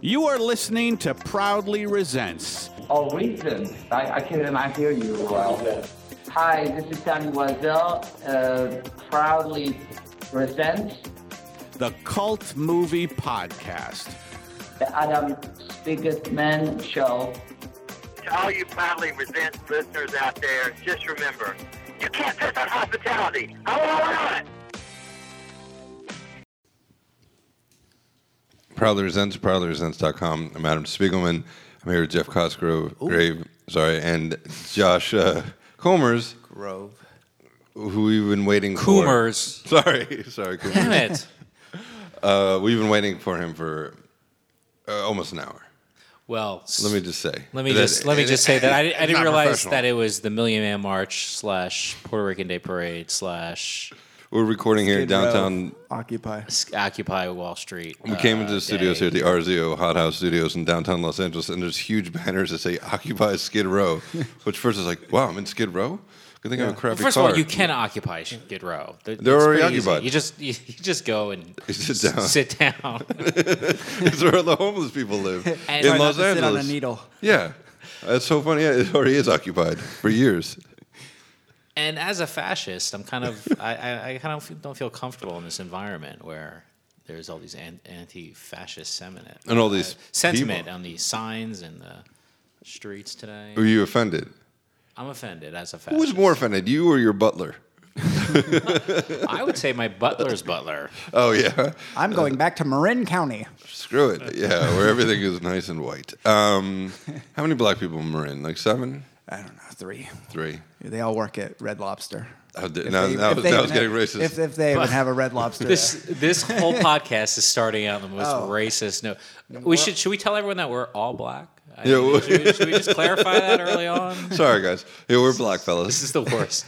You are listening to Proudly Resents. Oh, reason. I can't even hear you well. Hi, this is Sammy Wazell, Proudly Resents. The Cult Movie Podcast. The Adam Spiegelman Show. To all you Proudly Resents listeners out there, just remember, you can't touch that hospitality. I want it. Proudly Resents, ProudlyResents.com. I'm Adam Spiegelman. I'm here with Jeff Cosgrave, and Josh Coomers. Grove. Who we've been waiting Coomers. For. Sorry, Coomers. Damn it. We've been waiting for him for almost an hour. Well, let me just say. Let me just say that I didn't realize that it was the Million Man March / Puerto Rican Day Parade / We're recording here in downtown Occupy Wall Street. We came into the studios here at the RZO Hot House Studios in downtown Los Angeles, and there's huge banners that say Occupy Skid Row, which first is like, wow, I'm in Skid Row? Good thing I have a crappy car. First of all, you can occupy Skid Row. They're already occupied. Easy. You just go and sit down. It's where the homeless people live in Los Angeles. Sit on a needle. Yeah. That's so funny. Yeah, it already is occupied for years. And as a fascist, I'm kind of I don't feel comfortable in this environment where there's all these anti-fascist sentiment and all these people on the signs and the streets today. Were you offended? I'm offended as a fascist. Who's more offended, you or your butler? I would say my butler's butler. Oh yeah, I'm going back to Marin County. Screw it, yeah, where everything is nice and white. How many black people in Marin? Like 7? I don't know, 3. They all work at Red Lobster. That was getting racist. If they even have a Red Lobster. This whole podcast is starting out the most racist. No, should we tell everyone that we're all black? Should we just clarify that early on? Sorry, guys. Yeah, we're black fellas. This is the worst.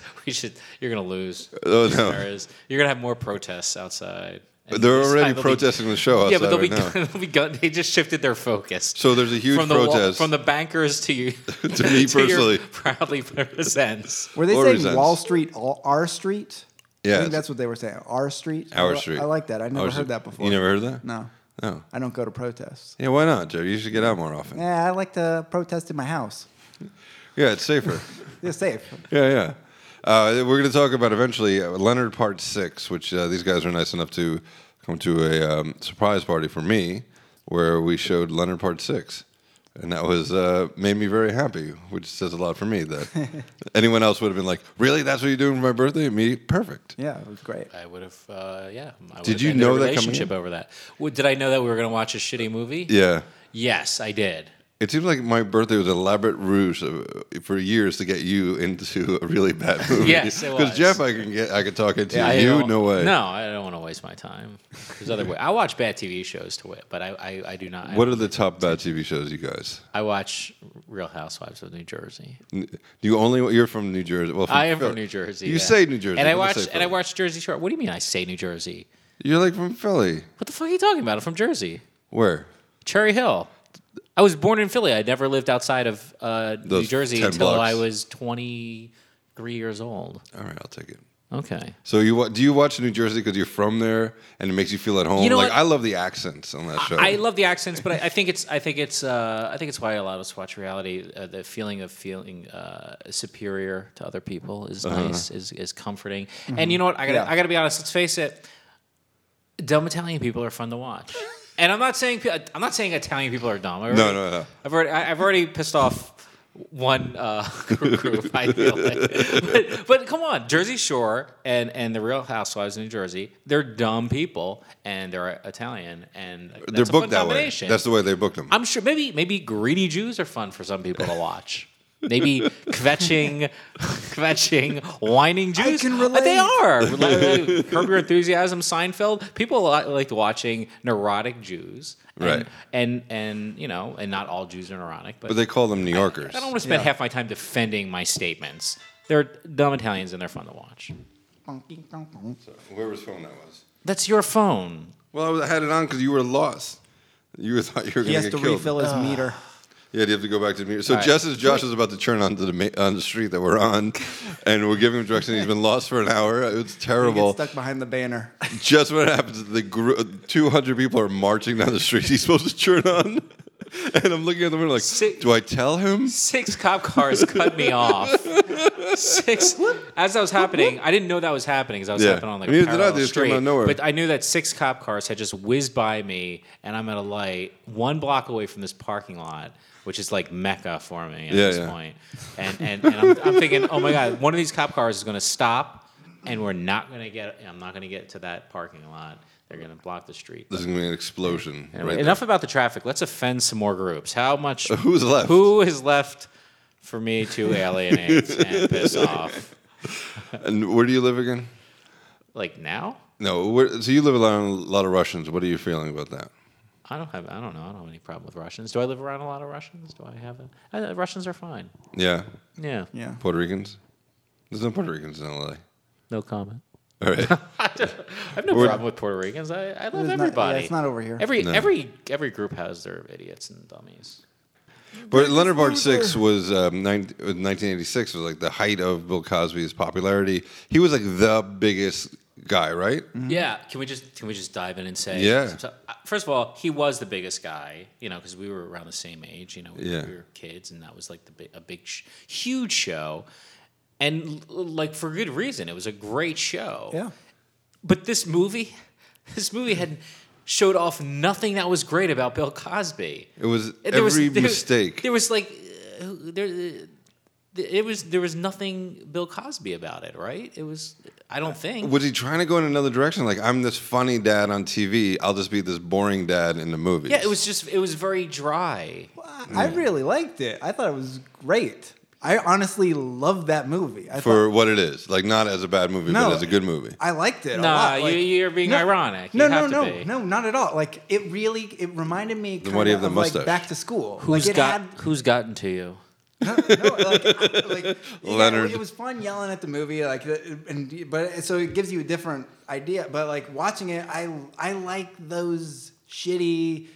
You're gonna lose. Oh no! You're gonna have more protests outside. They're already protesting the show outside. Yeah, but they just shifted their focus. So there's a huge protest. From the bankers to you. to me personally. Proudly Resents. Were they saying resents. Wall Street, R Street? Yeah. I think that's what they were saying. R Street? Our Street. I like that. I never heard that before. You never heard that? No. No. I don't go to protests. Yeah, why not, Joe? You should get out more often. Yeah, I like to protest in my house. Yeah, it's safer. It's safe. Yeah. We're going to talk about eventually Leonard Part 6, which these guys were nice enough to come to a surprise party for me, where we showed Leonard Part 6, and that was made me very happy, which says a lot for me. That anyone else would have been like, "Really? That's what you're doing for my birthday?" Me, perfect. Yeah, it was great. I would have. Did you know that relationship over that? Did I know that we were going to watch a shitty movie? Yeah. Yes, I did. It seems like my birthday was an elaborate ruse for years to get you into a really bad movie. Yes, it was. Because Jeff, I could talk into you. No way. No, I don't want to waste my time. There's other way. I watch bad TV shows to wit, but I do not. What are the top bad TV shows, you guys? I watch Real Housewives of New Jersey. You're from New Jersey. Well, I am from New Jersey. You say New Jersey, I watch Jersey Shore. What do you mean I say New Jersey? You're like from Philly. What the fuck are you talking about? I'm from Jersey. Where? Cherry Hill. I was born in Philly. I never lived outside of New Jersey until I was 23 years old. All right, I'll take it. Okay. So do you watch New Jersey because you're from there and it makes you feel at home? You know what? I love the accents on that show. I love the accents, but I think it's why a lot of us watch reality. The feeling of feeling superior to other people is nice, is comforting. Mm-hmm. And you know what? I gotta be honest. Let's face it. Dumb Italian people are fun to watch. And I'm not saying Italian people are dumb. No. I've already pissed off one group. I feel like, but come on, Jersey Shore and the Real Housewives of New Jersey. They're dumb people and they're Italian and they're booked that way. That's the way they booked them. I'm sure maybe greedy Jews are fun for some people to watch. Maybe kvetching, whining Jews. I can relate. They are. Curb Your Enthusiasm, Seinfeld. People like watching neurotic Jews. Right. And not all Jews are neurotic. But they call them New Yorkers. I don't want to spend half my time defending my statements. They're dumb Italians and they're fun to watch. So, whoever's phone that was. That's your phone. Well, I had it on because you were lost. You thought you were going to get killed. He has to refill his meter. Yeah, do you have to go back to the meter? So just as Josh is about to turn onto on the street that we're on, and we're giving him directions, he's been lost for an hour. It's terrible. He gets stuck behind the banner. Just what happens, the 200 people are marching down the street he's supposed to turn on. And I'm looking at the window like, do I tell him? 6 cop cars cut me off. 6. As that was happening, I didn't know that was happening because I was happening on like a parallel street. But I knew that 6 cop cars had just whizzed by me, and I'm at a light 1 block away from this parking lot, which is like Mecca for me at this point. And I'm thinking, oh my God, one of these cop cars is going to stop, and I'm not going to get to that parking lot. They're going to block the street. There's going to be an explosion. Anyway, enough about the traffic. Let's offend some more groups. Who's left? Who is left for me to alienate and piss off? And where do you live again? Like now? No. So you live around a lot of Russians. What are you feeling about that? I don't know. I don't have any problem with Russians. Do I live around a lot of Russians? Russians are fine. Yeah. Yeah. Puerto Ricans? There's no Puerto Ricans in LA. No comment. All right. I have no problem with Puerto Ricans. I love everybody. It's not over here. Every group has their idiots and dummies. But Leonard Part Six was 1986 was like the height of Bill Cosby's popularity. He was like the biggest guy, right? Mm-hmm. Yeah. Can we just dive in and say? Yeah. First of all, he was the biggest guy. You know, because we were around the same age. You know, we were kids, and that was like a big, huge show. And like for good reason, it was a great show. Yeah. But this movie had showed off nothing that was great about Bill Cosby. It was mistake. There was nothing Bill Cosby about it, right? It was. I don't think. Was he trying to go in another direction? Like, I'm this funny dad on TV. I'll just be this boring dad in the movies. Yeah. It was very dry. Well, I really liked it. I thought it was great. I honestly love that movie. What it is. Like, not as a bad movie, but as a good movie. I liked it a lot. Like, you're being ironic. No, not at all. Like, it reminded me of like Back to School. Who's gotten to you? Leonard. It was fun yelling at the movie, so it gives you a different idea. But, like, watching it, I like those shitty...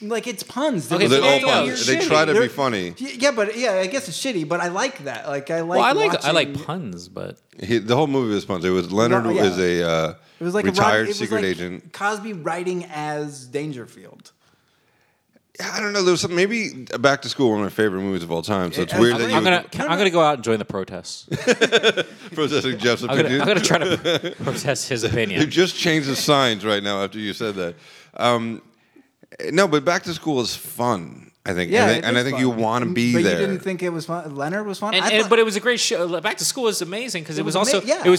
Like, it's puns. They're all puns. They try to be funny. Yeah, I guess it's shitty, but I like that. Like, I like puns, but... The whole movie was puns. It was Leonard is a retired secret agent. Cosby writing as Dangerfield. I don't know. There was maybe Back to School, one of my favorite movies of all time. So it's weird that I'm going to go out and join the protests. Protesting Jeff's opinion. I'm going to try to protest his opinion. You just changed the signs right now after you said that. No, but Back to School is fun, I think. Yeah, I think you want to be there. But you didn't think it was fun? Leonard was fun? But it was a great show. Back to School is amazing because it was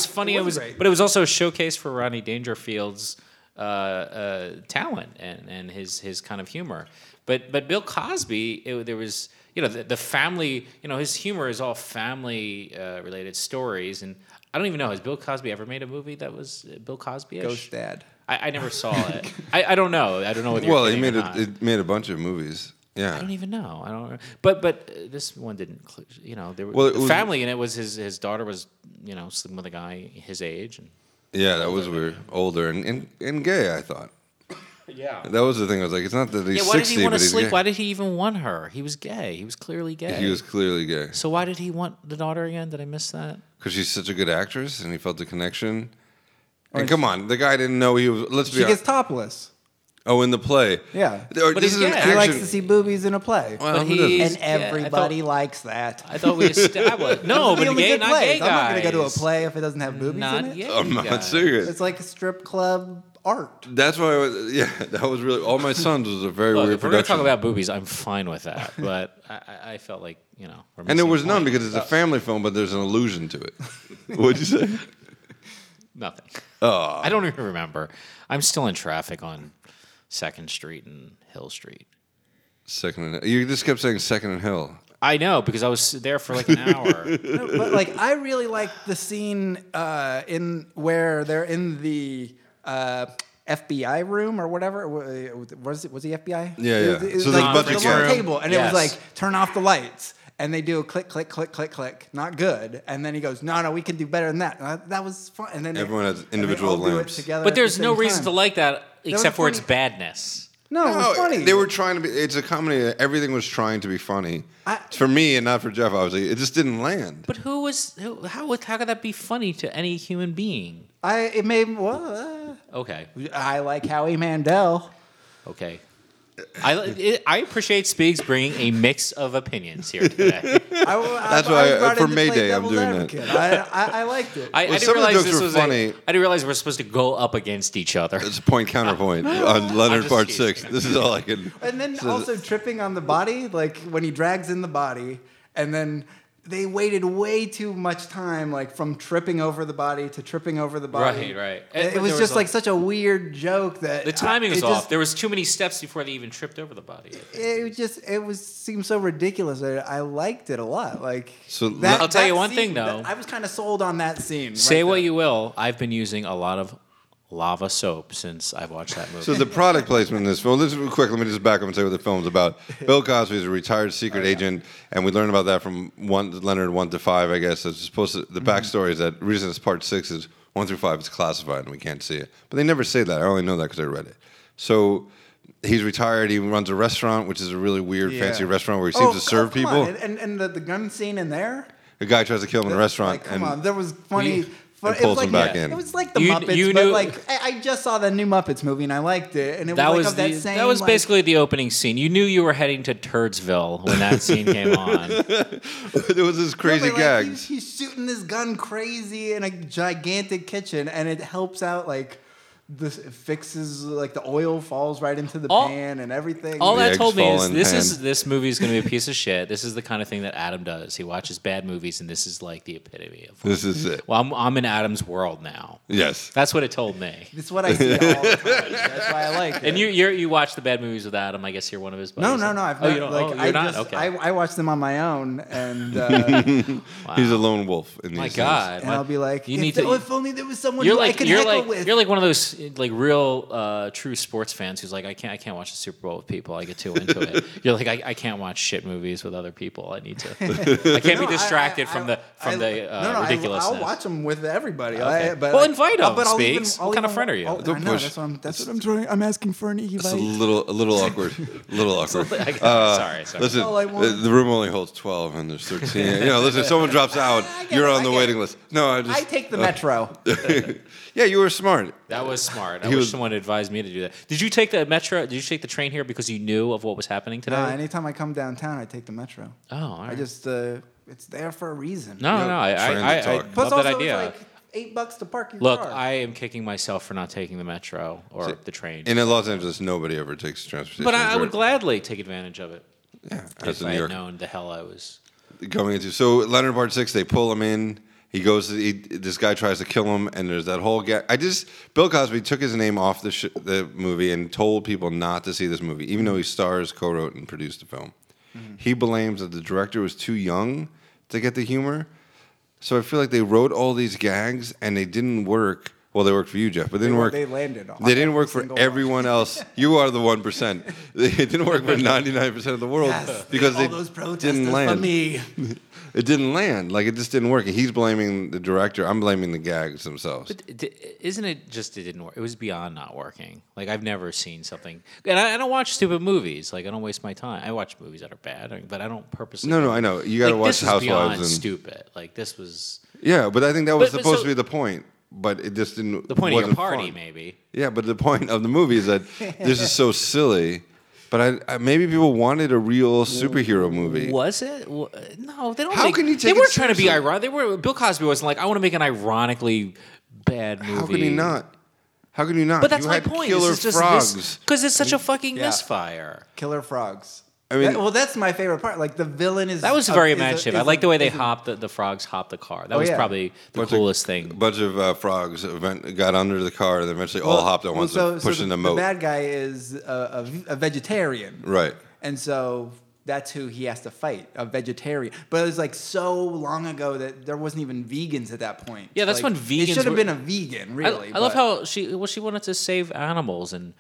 funny. But it was also a showcase for Rodney Dangerfield's talent and his kind of humor. But Bill Cosby, there was... You know, the family... You know, his humor is all family-related stories. And I don't even know. Has Bill Cosby ever made a movie that was Bill Cosby-ish? Ghost Dad. I never saw it. I don't know. I don't know what you're saying. Well, it made a bunch of movies. Yeah. I don't even know. I don't. But this one didn't include. You know, there was the family, and it was his daughter was sleeping with a guy his age. And yeah, that was weird. Older and gay, I thought. Yeah. That was the thing. I was like, it's not that he's 60, but he's gay. Why did he want to sleep? Why did he even want her? He was gay. He was clearly gay. So why did he want the daughter again? Did I miss that? Because she's such a good actress, and he felt the connection. And come on, the guy didn't know he was... Let's be honest. She gets topless. Oh, in the play. Yeah. He likes to see boobies in a play. Well, and everybody likes that. I thought we established... No, but gay, not gay guys. I'm not going to go to a play if it doesn't have boobies in it. I'm not serious. It's like a strip club art. That's why I was... Yeah, that was really... All My Sons was a very weird production. If we're going to talk about boobies, I'm fine with that. But I felt like, And there was none because it's a family film, but there's an allusion to it. What'd you say? Nothing. Oh. I don't even remember. I'm still in traffic on 2nd Street and Hill Street. You just kept saying 2nd and Hill. I know, because I was there for like an hour. No, but like, I really like the scene in where they're in the FBI room or whatever. Was the FBI? Yeah, yeah. It was so like the long table, and it was like, turn off the lights. And they do a click, click, click, click, click. Not good. And then he goes, no, we can do better than that. That was fun. And then everyone has individual lamps. But there's no reason to like that except for its badness. No, it was funny. They were trying to be. It's a comedy that everything was trying to be funny. For me and not for Jeff, obviously. It just didn't land. But who was? How could that be funny to any human being? Okay. I like Howie Mandel. Okay. I appreciate Spiegs bringing a mix of opinions here today. That's why for May Day I'm doing that. I liked it. I didn't realize this was funny. I didn't realize we're supposed to go up against each other. It's point counterpoint on Leonard Part Six. This is all I can. And then also tripping on the body, like when he drags in the body, and then they waited way too much time, like from tripping over the body to tripping over the body. Right, right. It was just like such a weird joke that the timing was off. There was too many steps before they even tripped over the body. It seemed so ridiculous. I liked it a lot. Like, so that, I'll tell you one thing though. I was kind of sold on that scene. Say what you will, I've been using a lot of Lava Soap since I watched that movie. So the product placement in this film, this is quick, let me just back up and say what the film's about. Bill Cosby is a retired secret agent, and we learn about that from Leonard 1 to 5, I guess. It's supposed to, the backstory is that the reason it's Part 6 is 1 through 5 is classified and we can't see it. But they never say that. I only know that because I read it. So he's retired. He runs a restaurant, which is a really weird, fancy restaurant where he seems to serve people. And the gun scene in there? A guy tries to kill him in a restaurant. Like, come on, there was funny... But it was like, back in. It was like the Muppets, but like I just saw the new Muppets movie and I liked it. And it was like of that same. That was like, basically the opening scene. You knew you were heading to Turdsville when that scene came on. There was this crazy gag. Like, he's shooting this gun crazy in a gigantic kitchen, and it helps out like. It fixes like the oil falls right into the pan and everything. All that told me is this movie is going to be a piece of shit. This is the kind of thing that Adam does. He watches bad movies, and this is like the epitome of. This is it. Well, I'm in Adam's world now. Yes, that's what it told me. That's what I see all the time. That's why I like it. And you watch the bad movies with Adam. I guess you're one of his buddies. No. I've not. You're not. Okay. I watch them on my own, and wow. He's a lone wolf. In these my God, things. And I'll be like, if only there was someone who I could heckle with. You're like one of those. Like real true sports fans who's like, I can't watch the Super Bowl with people. I get too into it. You're like, I can't watch shit movies with other people. I need to. I can't be distracted from the ridiculousness. I'll watch them with everybody. Okay. Invite them. But Spiegs. What kind of friend are you? Don't push. That's what I'm trying. I'm asking for an invite. It's a little awkward. Sorry. Listen, the room only holds 12 and there's 13. Listen, someone drops out, you're on the waiting list. No, I take the metro. Yeah, you were smart. That was smart. I wish someone advised me to do that. Did you take the metro? Did you take the train here because you knew of what was happening today? No, anytime I come downtown, I take the metro. Oh, all right. I just, it's there for a reason. No, I love that idea. It's like $8 to park your car. Look, I am kicking myself for not taking the metro or the train. And in Los Angeles, nobody ever takes transportation. But I would gladly take advantage of it. Yeah, if I had known the hell I was going into. So Leonard Part 6, they pull him in. He goes. This guy tries to kill him, and there's that whole gag. Bill Cosby took his name off the movie and told people not to see this movie, even though he stars, co-wrote, and produced the film. Mm-hmm. He blames that the director was too young to get the humor. So I feel like they wrote all these gags and they didn't work. Well, they worked for you, Jeff, but they didn't work. They landed on. They didn't work for everyone else. You are the 1%. It didn't work for 99% of the world because they didn't land. For me. It didn't land. Like, it just didn't work. He's blaming the director. I'm blaming the gags themselves. But isn't it just it didn't work? It was beyond not working. Like, I've never seen something. And I don't watch stupid movies. Like, I don't waste my time. I watch movies that are bad, but I don't purposely. No, I know. You got to watch Housewives. This was beyond stupid. Like, this was. Yeah, but I think that was supposed to be the point. But it just didn't. The point of your party, maybe. Yeah, but the point of the movie is that this is so silly. But maybe people wanted a real superhero movie. Was it? No, they don't. How can you take? They weren't trying to be ironic. They were. Bill Cosby wasn't like, I want to make an ironically bad movie. How can he not? How can you not? But that's my point. Killer frogs. Because it's such a fucking misfire. Killer frogs. I mean, that's my favorite part. Like, the villain is. That was very imaginative. I like the way they hopped, the frogs hopped the car. That was probably the coolest thing. A bunch of frogs got under the car and eventually all hopped at once and pushed in the moat. The bad guy is a vegetarian. Right. And so that's who he has to fight, a vegetarian. But it was like so long ago that there wasn't even vegans at that point. Yeah, that's when vegans. It should have been a vegan, really. I love how she wanted to save animals and.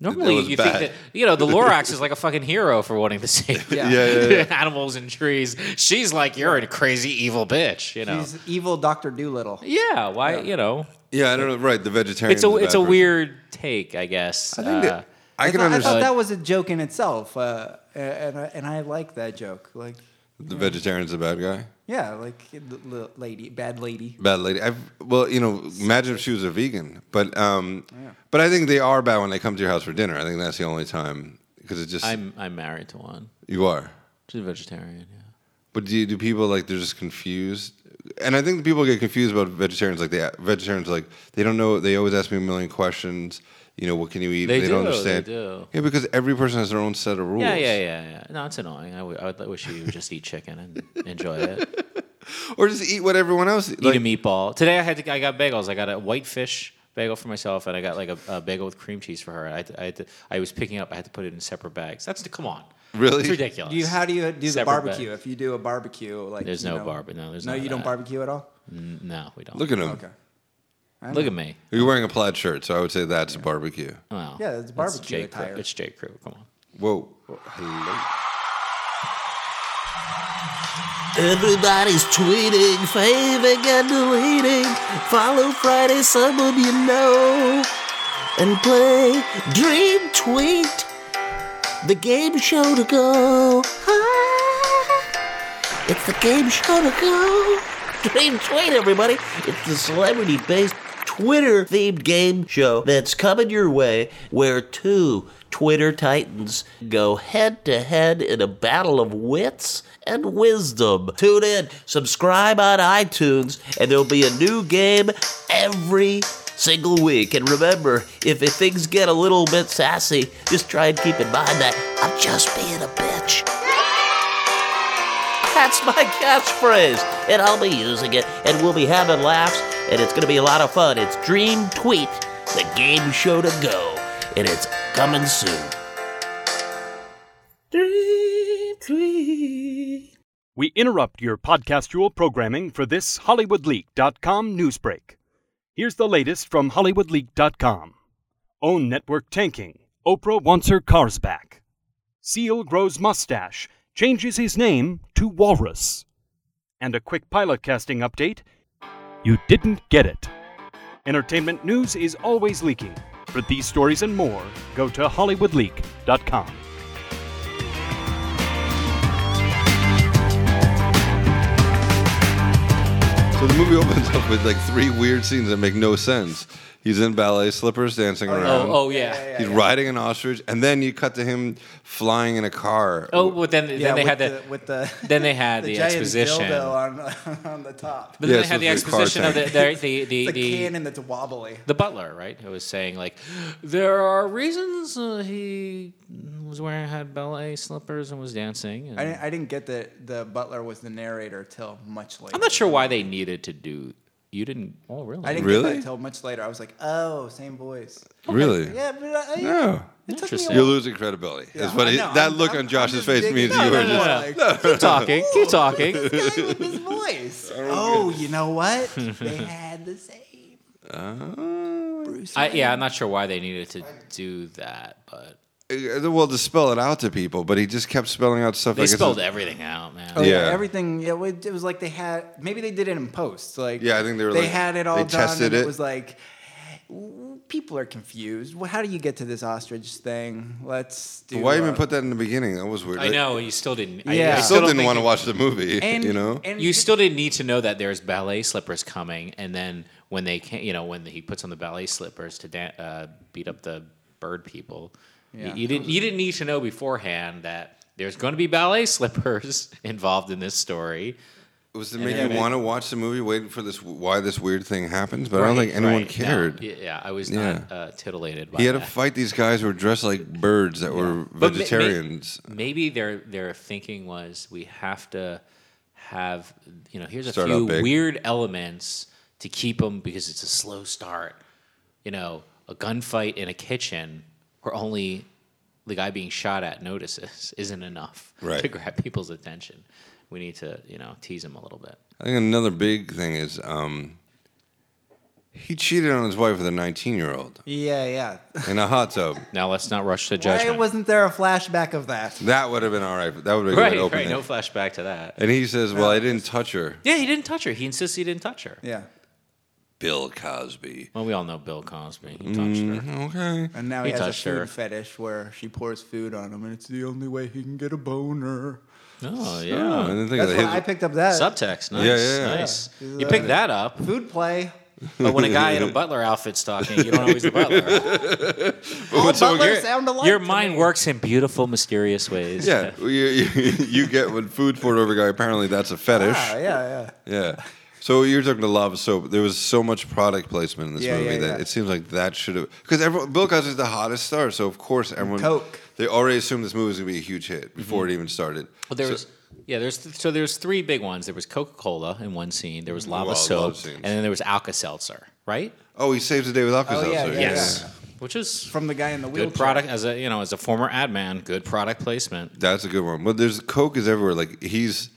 Normally, you think that the Lorax is like a fucking hero for wanting to save animals and trees. She's like, you're a crazy evil bitch. She's evil Dr. Doolittle. Yeah, why? Yeah, I don't know. Right, the vegetarian. It's a weird take, I guess. I think that I can understand. I thought that was a joke in itself, and I like that joke. Like the vegetarian's a bad guy. Yeah, like the lady, bad lady. Bad lady. Imagine if she was a vegan. But I think they are bad when they come to your house for dinner. I think that's the only time because it's just. I'm married to one. You are. She's a vegetarian. Yeah. But do people like they're just confused? And I think people get confused about vegetarians. Like they don't know. They always ask me a million questions. You know, what can you eat? They don't understand. They do. Yeah, because every person has their own set of rules. Yeah. No, it's annoying. I wish you would just eat chicken and enjoy it, or just eat what everyone else eats. Eat a meatball. Today I got bagels. I got a white fish bagel for myself, and I got like a bagel with cream cheese for her. I was picking up. I had to put it in separate bags. Come on. Really? It's ridiculous. How do you do the barbecue? If you do a barbecue, there's no barbecue. No, there's no. You don't barbecue at all? No, we don't. Look at him. Okay. Look at me. You're wearing a plaid shirt, so I would say that's a barbecue. Wow. Yeah, it's barbecue attire. It's J. Crew. Come on. Whoa. Hello. Everybody's tweeting. Favorite got deleting. Follow Friday, some of you know. And play Dream Tweet. The game show to go. Ah, it's the game show to go. Dream Tweet, everybody. It's the celebrity-based, Twitter-themed game show that's coming your way where two Twitter titans go head-to-head in a battle of wits and wisdom. Tune in, subscribe on iTunes, and there'll be a new game every single week. And remember, if things get a little bit sassy, just try and keep in mind that I'm just being a bitch. That's my catchphrase, and I'll be using it, and we'll be having laughs, and it's going to be a lot of fun. It's Dream Tweet, the game show to go, and it's coming soon. Dream Tweet. We interrupt your podcastual programming for this HollywoodLeak.com newsbreak. Here's the latest from HollywoodLeak.com. OWN Network tanking. Oprah wants her cars back. Seal grows mustache. Changes his name to Walrus. And a quick pilot casting update. You didn't get it. Entertainment news is always leaking. For these stories and more, go to HollywoodLeak.com. So the movie opens up with three weird scenes that make no sense. He's in ballet slippers dancing around. Oh, yeah. He's riding an ostrich, and then you cut to him flying in a car. Oh, well, then they had the exposition on the top. But then they had the exposition of the cannon that's wobbly. The butler, right, who was saying there are reasons he was had ballet slippers and was dancing. And I didn't get that the butler was the narrator till much later. I'm not sure why they needed to do. You didn't? Oh, really? I didn't get that until much later. I was like, oh, same voice. Okay. Really? Yeah, but no. It took me a while. You're losing credibility. Yeah, that look on Josh's face means you were just... Keep talking. This guy with his voice. Oh, you know what? They had the same. Bruce. I'm not sure why they needed to do that, but... Well, to spell it out to people, but he just kept spelling out stuff. They spelled everything out, man. Oh, yeah, everything. It was like they had. Maybe they did it in post. I think they had it all done. Tested it. It was people are confused. Well, how do you get to this ostrich thing? Let's do. But why even put that in the beginning? That was weird. I know you still didn't. Yeah, I still didn't want to watch the movie. And you still didn't need to know that there's ballet slippers coming, and then when they came, when he puts on the ballet slippers to beat up the bird people. Yeah. You didn't need to know beforehand that there's going to be ballet slippers involved in this story. It was to make you want to watch the movie, waiting for this. Why this weird thing happens? But I don't think anyone cared. No. Yeah, I was not titillated by. He had to fight these guys who were dressed like birds that were vegetarians. Maybe their thinking was we have to have here's a few weird elements to keep them because it's a slow start. A gunfight in a kitchen. Where only the guy being shot at notices isn't enough to grab people's attention. We need to, tease him a little bit. I think another big thing is he cheated on his wife with a 19-year-old. Yeah. In a hot tub. Now let's not rush to judgment. Why wasn't there a flashback of that? That would have been all right. That would have been an opening. Right, no flashback to that. And he says, well, I didn't touch her. Yeah, he didn't touch her. He insists he didn't touch her. Yeah. Bill Cosby. Well, we all know Bill Cosby. He touched her. Okay. And now he has a food fetish where she pours food on him, and it's the only way he can get a boner. Oh, yeah. Oh, I didn't think that's I picked up that. Subtext. Nice. Yeah. Nice. Yeah. You picked that up. Food play. But when a guy in a butler outfit's talking, you don't know he's the butler. All butlers sound alike. Your mind works in beautiful, mysterious ways. Yeah. You get when food's poured over a guy, apparently that's a fetish. Yeah. So you're talking to Lava Soap. There was so much product placement in this movie that it seems like that should have... Because Bill Cosby's the hottest star, so of course everyone... Coke. They already assumed this movie was going to be a huge hit before it even started. Well, there's three big ones. There was Coca-Cola in one scene. There was Lava Soap. And then there was Alka-Seltzer, right? Oh, he saves the day with Alka-Seltzer. Yes. Which is from the guy in the wheelchair. Good product as a former ad man. Good product placement. That's a good one. But there's Coke is everywhere. Like this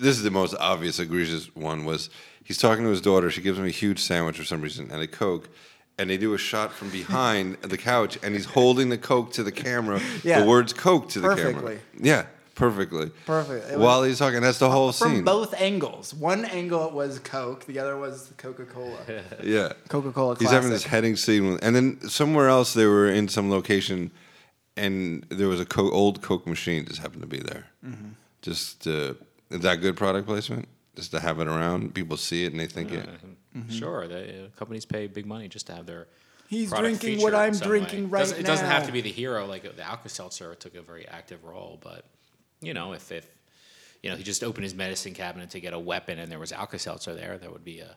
is the most obvious egregious one was he's talking to his daughter. She gives him a huge sandwich for some reason and a Coke. And they do a shot from behind the couch, and he's holding the Coke to the camera. Yeah. The words Coke to the camera. Yeah, perfectly. While he's talking, that's the whole scene. From both angles. One angle it was Coke. The other was Coca-Cola. Yeah. Coca-Cola classic. He's having this heading scene. And then somewhere else they were in some location, and there was an old Coke machine just happened to be there. Mm-hmm. Just is that good product placement? Just to have it around. People see it, and they think it... Mm-hmm. Sure, the companies pay big money just to have their. He's drinking what I'm drinking right now. It doesn't have to be the hero like the Alka-Seltzer took a very active role, but if he just opened his medicine cabinet to get a weapon and there was Alka-Seltzer there, would be a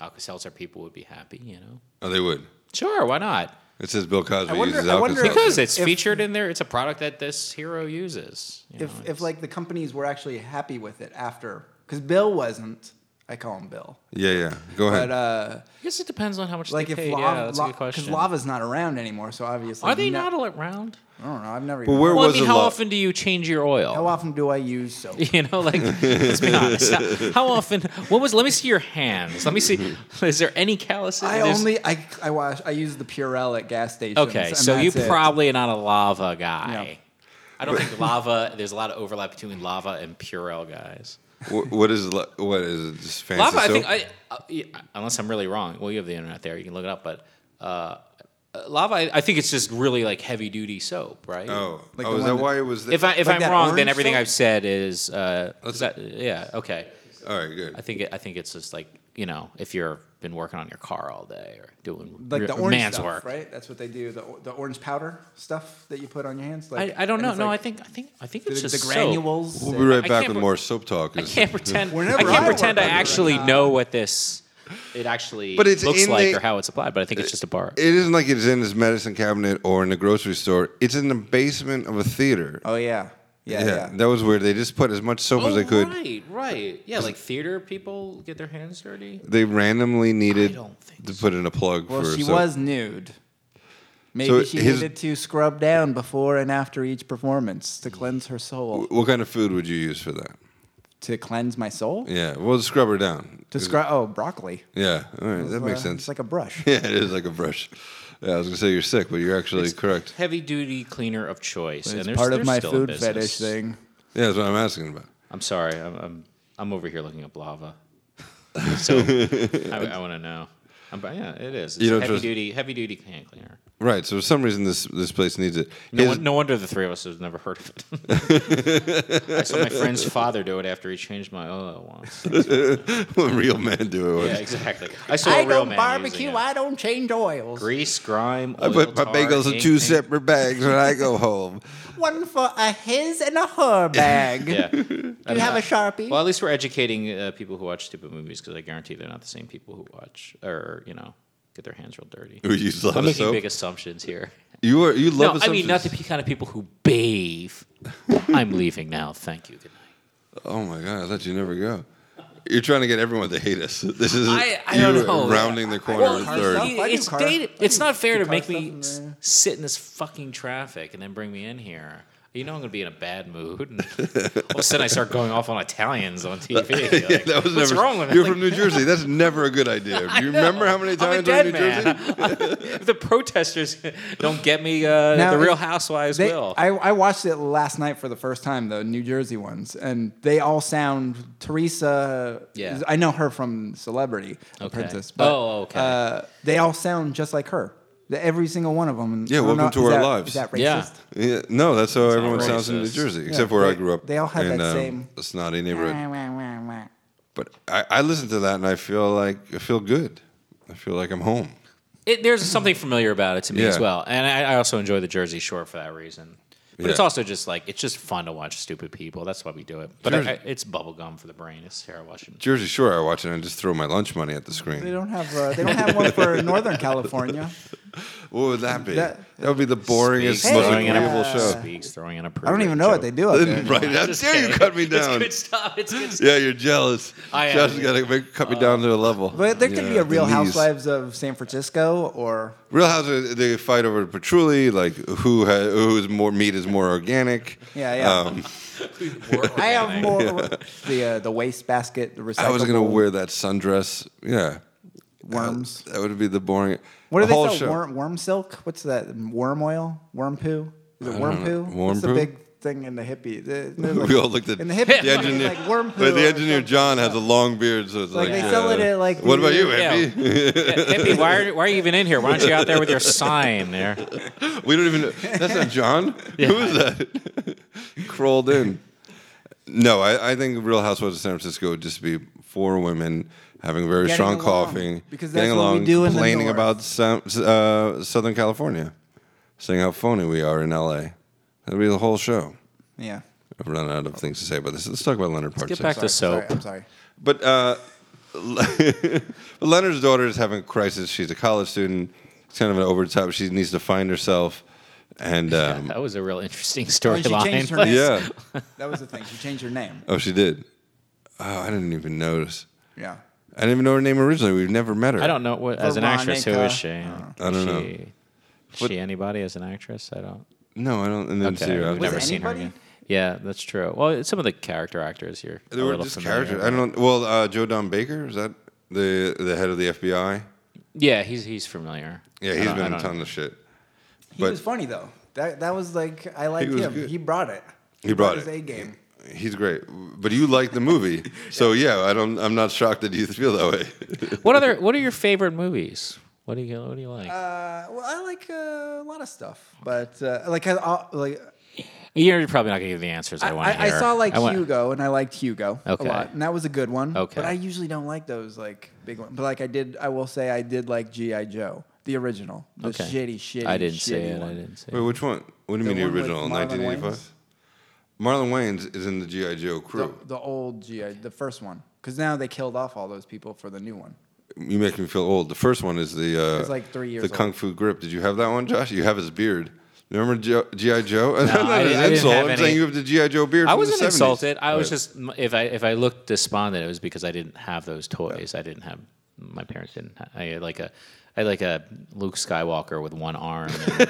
Alka-Seltzer people would be happy, Oh, they would. Sure, why not? It says Bill Cosby uses Alka-Seltzer because it's featured in there. It's a product that this hero uses. If the companies were actually happy with it after, because Bill wasn't. I call him Bill. Yeah. Go ahead. But, I guess it depends on how much they paid. That's a good question. Because Lava's not around anymore, so obviously... Are they not around? I don't know. I've never... how often do you change your oil? How often do I use soap? Let's be honest. How often... Let me see your hands. Let me see... Is there any calluses? I use the Purell at gas stations. Okay, so you probably not a Lava guy. Yep. I don't think Lava... There's a lot of overlap between Lava and Purell guys. What is it? Just fancy Lava, soap? Unless I'm really wrong. Well, you have the internet there; you can look it up. But Lava, I think it's just really like heavy duty soap, right? Oh, is that why it was? If I'm wrong, then everything soap? I've said is. Okay. All right, good. I think it's just like if you're been working on your car all day or doing like the orange man's stuff, work, right? That's what they do. The orange powder stuff that you put on your hands. Like, I don't know. No, I think it's just the granules. We'll be right back with more soap talk. I can't pretend I actually know what this. It actually looks like or how it's applied, but I think it's just a bar. It isn't like it's in this medicine cabinet or in the grocery store. It's in the basement of a theater. Oh yeah. Yeah, that was weird. They just put as much soap as they could. Right. Yeah, like theater people get their hands dirty. They randomly needed to put in a plug for soap. Well, she was nude. Maybe she needed to scrub down before and after each performance to cleanse her soul. What kind of food would you use for that? To cleanse my soul? Yeah, well, scrub her down. Broccoli. Yeah, all right, that makes sense. It's like a brush. Yeah, it is like a brush. Yeah, I was gonna say you're sick, but you're actually correct. Heavy duty cleaner of choice, and it's part of my food fetish thing. Yeah, that's what I'm asking about. I'm sorry, I'm over here looking up Lava, so I want to know. It is. It's heavy duty hand cleaner. Right. So for some reason, this place needs it. No wonder the three of us have never heard of it. I saw my friend's father do it after he changed my oil once. A real man do it once. Yeah, exactly. I don't change oils. Grease, grime, oil, I put my bagels in two separate bags when I go home. One for a his and a her bag. Yeah. Do you have a Sharpie? Well, at least we're educating people who watch stupid movies because I guarantee they're not the same people who watch or get their hands real dirty. I'm making big assumptions here. You love assumptions. I mean not the kind of people who bathe. I'm leaving now. Thank you. Good night. Oh my God! I thought you'd never go. You're trying to get everyone to hate us. This is rounding the corner with third. It's not fair to make me sit in this fucking traffic and then bring me in here. you know I'm going to be in a bad mood. And all of a sudden, I start going off on Italians on TV. Like, yeah, what's wrong with that? You're from New Jersey. That's never a good idea. Do you remember how many Italians are in New Jersey? If the protesters don't get me, now, the Real Housewives will. I watched it last night for the first time, the New Jersey ones, and they all sound Teresa. Yeah. I know her from Celebrity, okay. Princess. But, they all sound just like her. Every single one of them. Yeah, welcome to our lives. Is that racist? Yeah. No, that's how everyone sounds in New Jersey, except where I grew up. They all have that same snotty neighborhood. But I listen to that and I feel good. I feel like I'm home. There's something familiar about it to me as well, and I also enjoy the Jersey Shore for that reason. But it's also just like it's just fun to watch stupid people. That's why we do it. But it's bubblegum for the brain. It's terrible watching Jersey Shore. I watch it and I just throw my lunch money at the screen. They don't have one for Northern California. What would that be? That would be the boringest, most unbelievable show. I don't even know what they do up there. Right? How dare you cut me down? It's good stuff. Yeah, you're jealous. Josh has got to cut me down to a level. But there could be a Real Housewives of San Francisco or Real Housewives. They fight over patchouli, like who's more meat is more organic. Yeah. I have more the wastebasket. The recyclable. I was gonna wear that sundress. Yeah. Worms. That would be the boring. What do they call worm silk? What's that? Worm oil? Worm poo? Is it worm poo? Worm poo? The big thing in the hippie. We all looked at in the hippie. The engineer, like worm poo. But the engineer John has a long beard, so it's like they sell it at like. What about you, hippie? Hippie, why are you even in here? Why aren't you out there with your sign there? We don't even know. That's not John. Yeah. Who is that? Crawled in. No, I think Real Housewives of San Francisco would just be four women having very strong coughing, getting along, complaining about Southern California, saying how phony we are in L.A. That'll be the whole show. Yeah. I've run out of things to say about this. Let's talk about Leonard Part Six. Let's get back to soap. I'm sorry. But Leonard's daughter is having a crisis. She's a college student. It's kind of an over-the-top. She needs to find herself. And that was a real interesting storyline. Oh, yeah. That was the thing. She changed her name. Oh, she did? Oh, I didn't even notice. Yeah. I didn't even know her name originally. We've never met her. I don't know. As an actress, who is she? I don't know. Is she anybody as an actress? I don't. No, I don't. And then see her. I've never seen her again. Yeah, that's true. Well, some of the character actors here. They were just characters. I don't. Well, Joe Don Baker, is that the head of the FBI? Yeah, he's familiar. Yeah, he's been in a ton of shit. He was funny though. That was like I liked him. Good. He brought it. He brought his A game. He's great, but you like the movie, so yeah. I'm not shocked that you feel that way. What are your favorite movies? What do you like? Well, I like a lot of stuff, but you're probably not gonna give the answers I want to hear. I saw Hugo, and I liked Hugo a lot, and that was a good one. Okay. But I usually don't like those big ones. But I will say I did like G.I. Joe. The original, the shitty. I didn't see it. Wait, which one? What do you mean the original? 1985. Marlon Wayans is in the G.I. Joe crew. The old G.I., the first one, because now they killed off all those people for the new one. You make me feel old. The first one is it's like 3 years. The old. Kung Fu grip. Did you have that one, Josh? You have his beard. Remember G.I. Joe? No, I'm saying you have the G.I. Joe beard. I wasn't insulted. I was just if I looked despondent, it was because I didn't have those toys. Yeah. My parents didn't. I had a Luke Skywalker with one arm. A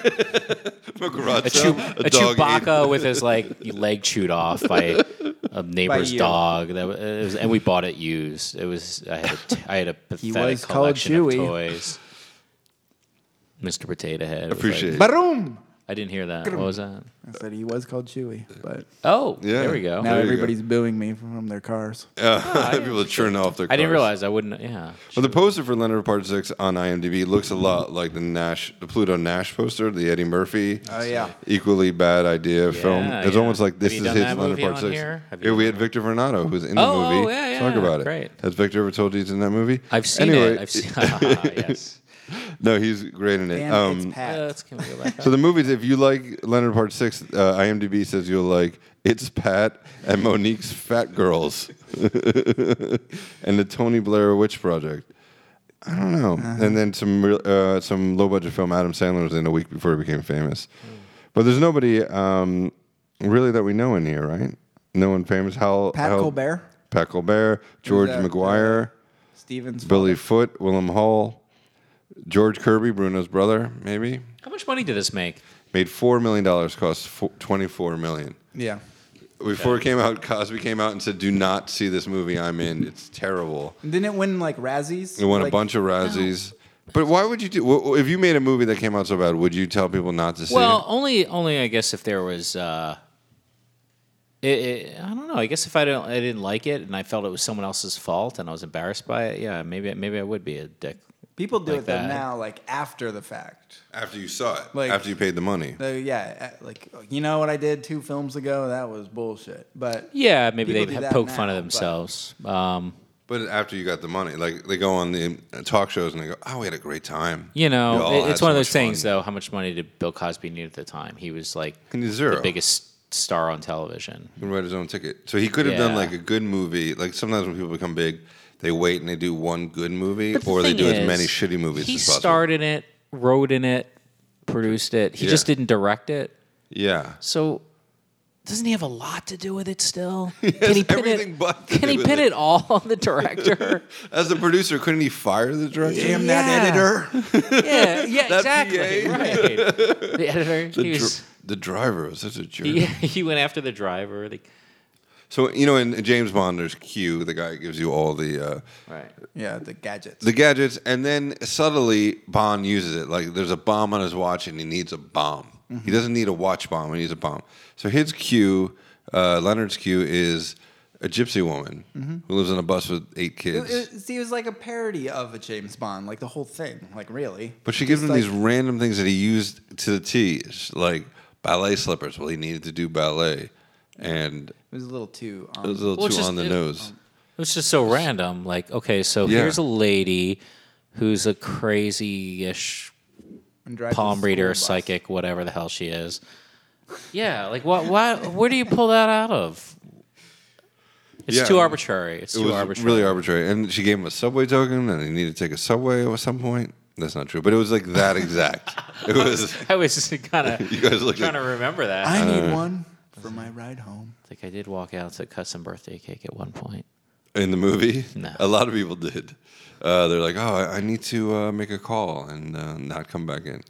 Chewbacca with his leg chewed off by a neighbor's dog. And we bought it used. It was I had a pathetic collection of toys. Mr. Potato Head. Appreciate it. Boom! I didn't hear that. What was that? I said he was called Chewy, but there we go. Now everybody's booing me from their cars. People turn off their cars. I didn't realize I wouldn't. Yeah. Well, the poster for Leonard Part 6 on IMDb looks a lot like the Pluto Nash poster, the Eddie Murphy. Oh yeah. Equally bad idea film. It's almost like this is his Leonard Part 6. Here we had Victor Vernado, who's in the movie. Yeah. Talk about it. Has Victor ever told you he's in that movie? I've seen it. Yes. No, he's great in it. It's Pat. So the movies, if you like Leonard Part 6, IMDb says you'll like It's Pat and Monique's Fat Girls and the Tony Blair Witch Project. I don't know. And then some low-budget film Adam Sandler was in a week before he became famous. But there's nobody really that we know in here, right? No one famous. Pat Colbert, George McGuire, Stevens, Billy Foote, Willem Hall. George Kirby, Bruno's brother, maybe. How much money did this make? Made $4 million, cost $24 million. Yeah. Before it came out, Cosby came out and said, "Do not see this movie I'm in. It's terrible." And didn't it win, like, Razzies? It won a bunch of Razzies. No. But why would you do... If you made a movie that came out so bad, would you tell people not to see it? Well, only I guess if there was... I don't know. I guess if I didn't like it and I felt it was someone else's fault and I was embarrassed by it, yeah, maybe I would be a dick. People do like it though now, like after the fact. After you saw it, like, after you paid the money. Yeah, like, you know what I did 2 films ago? That was bullshit. But yeah, maybe they poke fun of themselves. But after you got the money, like they go on the talk shows and they go, "Oh, we had a great time." You know, it's one of those things though. How much money did Bill Cosby need at the time? He was like the biggest star on television. He can write his own ticket. So he could have done like a good movie. Like sometimes when people become big, they wait and they do one good movie or they do as many shitty movies as possible. He starred in it, wrote in it, produced it. He just didn't direct it. Yeah. So doesn't he have a lot to do with it still? Can he pin it all on the director? As the producer, couldn't he fire the director? Damn that editor. Yeah, exactly. PA. Right. The editor. The driver was such a jerk. Yeah, he went after the driver. So, you know, in James Bond, there's Q, the guy who gives you all the... right. Yeah, the gadgets. The gadgets, and then subtly, Bond uses it. Like, there's a bomb on his watch, and he needs a bomb. Mm-hmm. He doesn't need a watch bomb, he needs a bomb. So his Q, Leonard's Q, is a gypsy woman who lives on a bus with 8 kids. It was like a parody of a James Bond, like the whole thing, like really. But she gives him these random things that he used to the T, like... ballet slippers. Well, he needed to do ballet, and it was a little too. It was a little too on the nose. It was just so random. Like, okay, so here's a lady who's a crazy-ish palm reader, psychic, whatever the hell she is. Yeah, like what? Why? Where do you pull that out of? It's too arbitrary. Really arbitrary. And she gave him a subway token, and he needed to take a subway at some point. That's not true, but it was like that exact. It was. I was just kind of trying to remember that. I need one for my ride home. I think I did walk out to cut some birthday cake at one point. In the movie? No. A lot of people did. They're like, "Oh, I need to make a call and not come back in."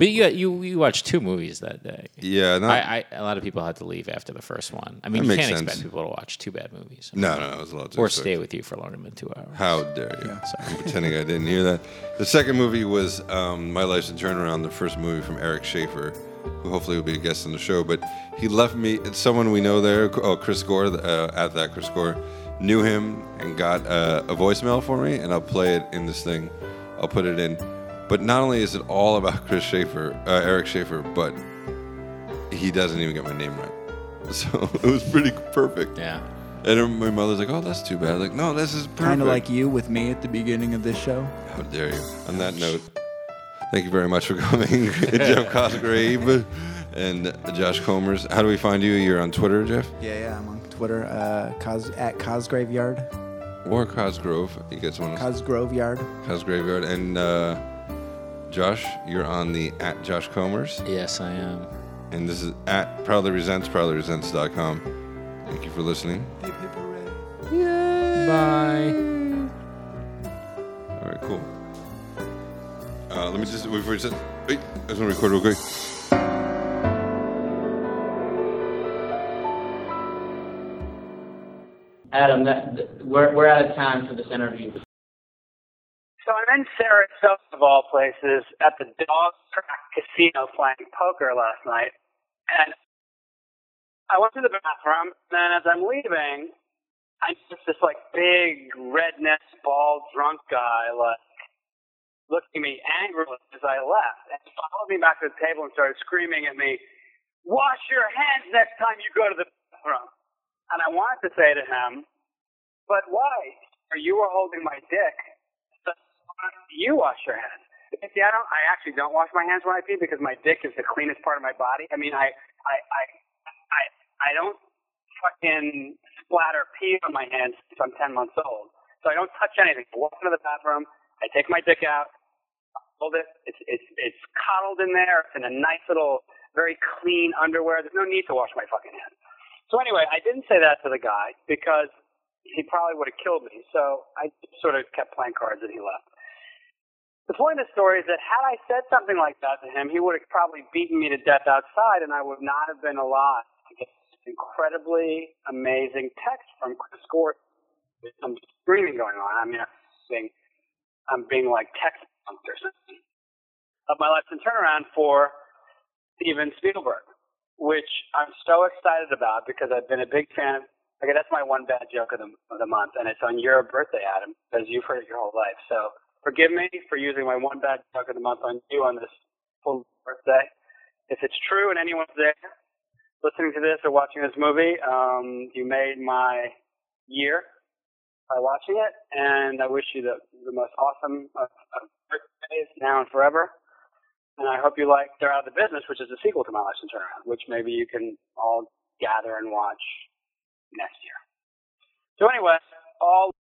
But you watched 2 movies that day. Yeah. A lot of people had to leave after the first one. I mean, you can't expect people to watch 2 bad movies. No, it was a lot to expect. Or stay with you for longer than 2 hours. How dare you? Yeah, sorry. I'm pretending I didn't hear that. The second movie was My Life's a Turnaround, the first movie from Eric Schaeffer, who hopefully will be a guest on the show. But he left me, it's someone we know there, Chris Gore, Chris Gore, knew him and got a voicemail for me, and I'll play it in this thing. I'll put it in. But not only is it all about Eric Schaeffer, but he doesn't even get my name right. So it was pretty perfect. Yeah. And my mother's like, "Oh, that's too bad." I'm like, no, this is perfect. Kind of like you with me at the beginning of this show. How dare you. On that note, thank you very much for coming, Jeff Cosgrave and Josh Coomers. How do we find you? You're on Twitter, Jeff? Yeah, I'm on Twitter, at Cosgraveyard. Or Cosgrove. You get someone else. Cosgraveyard. And... Josh, you're on the at Josh Coomers. Yes, I am. And this is at Proudly Resents, ProudlyResents.com. Thank you for listening. Hey, paper. Yay! Bye. All right, cool. Let me just... Wait, I just want to record real quick. Adam, we're out of time for this interview. So I'm in Sarasota, of all places, at the Dog Track Casino playing poker last night. And I went to the bathroom, and then as I'm leaving, I noticed this, like, big, redneck, bald, drunk guy, like, looking at me angrily as I left. And he followed me back to the table and started screaming at me, "Wash your hands next time you go to the bathroom." And I wanted to say to him, "But why? You were holding my dick. You wash your hands." See, I actually don't wash my hands when I pee because my dick is the cleanest part of my body. I mean, I don't fucking splatter pee on my hands since I'm 10 months old. So I don't touch anything. I walk into the bathroom. I take my dick out. I hold it. It's coddled in there. It's in a nice little, very clean underwear. There's no need to wash my fucking hands. So anyway, I didn't say that to the guy because he probably would have killed me. So I sort of kept playing cards and he left. The point of the story is that had I said something like that to him, he would have probably beaten me to death outside, and I would not have been alive to get this incredibly amazing text from Chris Gore. There's some screaming going on. I mean, I'm being like text bumped or something. Of My Life's a Turnaround for Steven Spielberg, which I'm so excited about because I've been a big fan of. Okay, that's my one bad joke of the month, and it's on your birthday, Adam, because you've heard it your whole life. So forgive me for using my one bad joke of the month on you on this full birthday. If it's true and anyone's there listening to this or watching this movie, you made my year by watching it, and I wish you the most awesome of birthdays now and forever. And I hope you like They're Out of the Business, which is a sequel to My Life's a Turnaround, which maybe you can all gather and watch next year. So anyway, all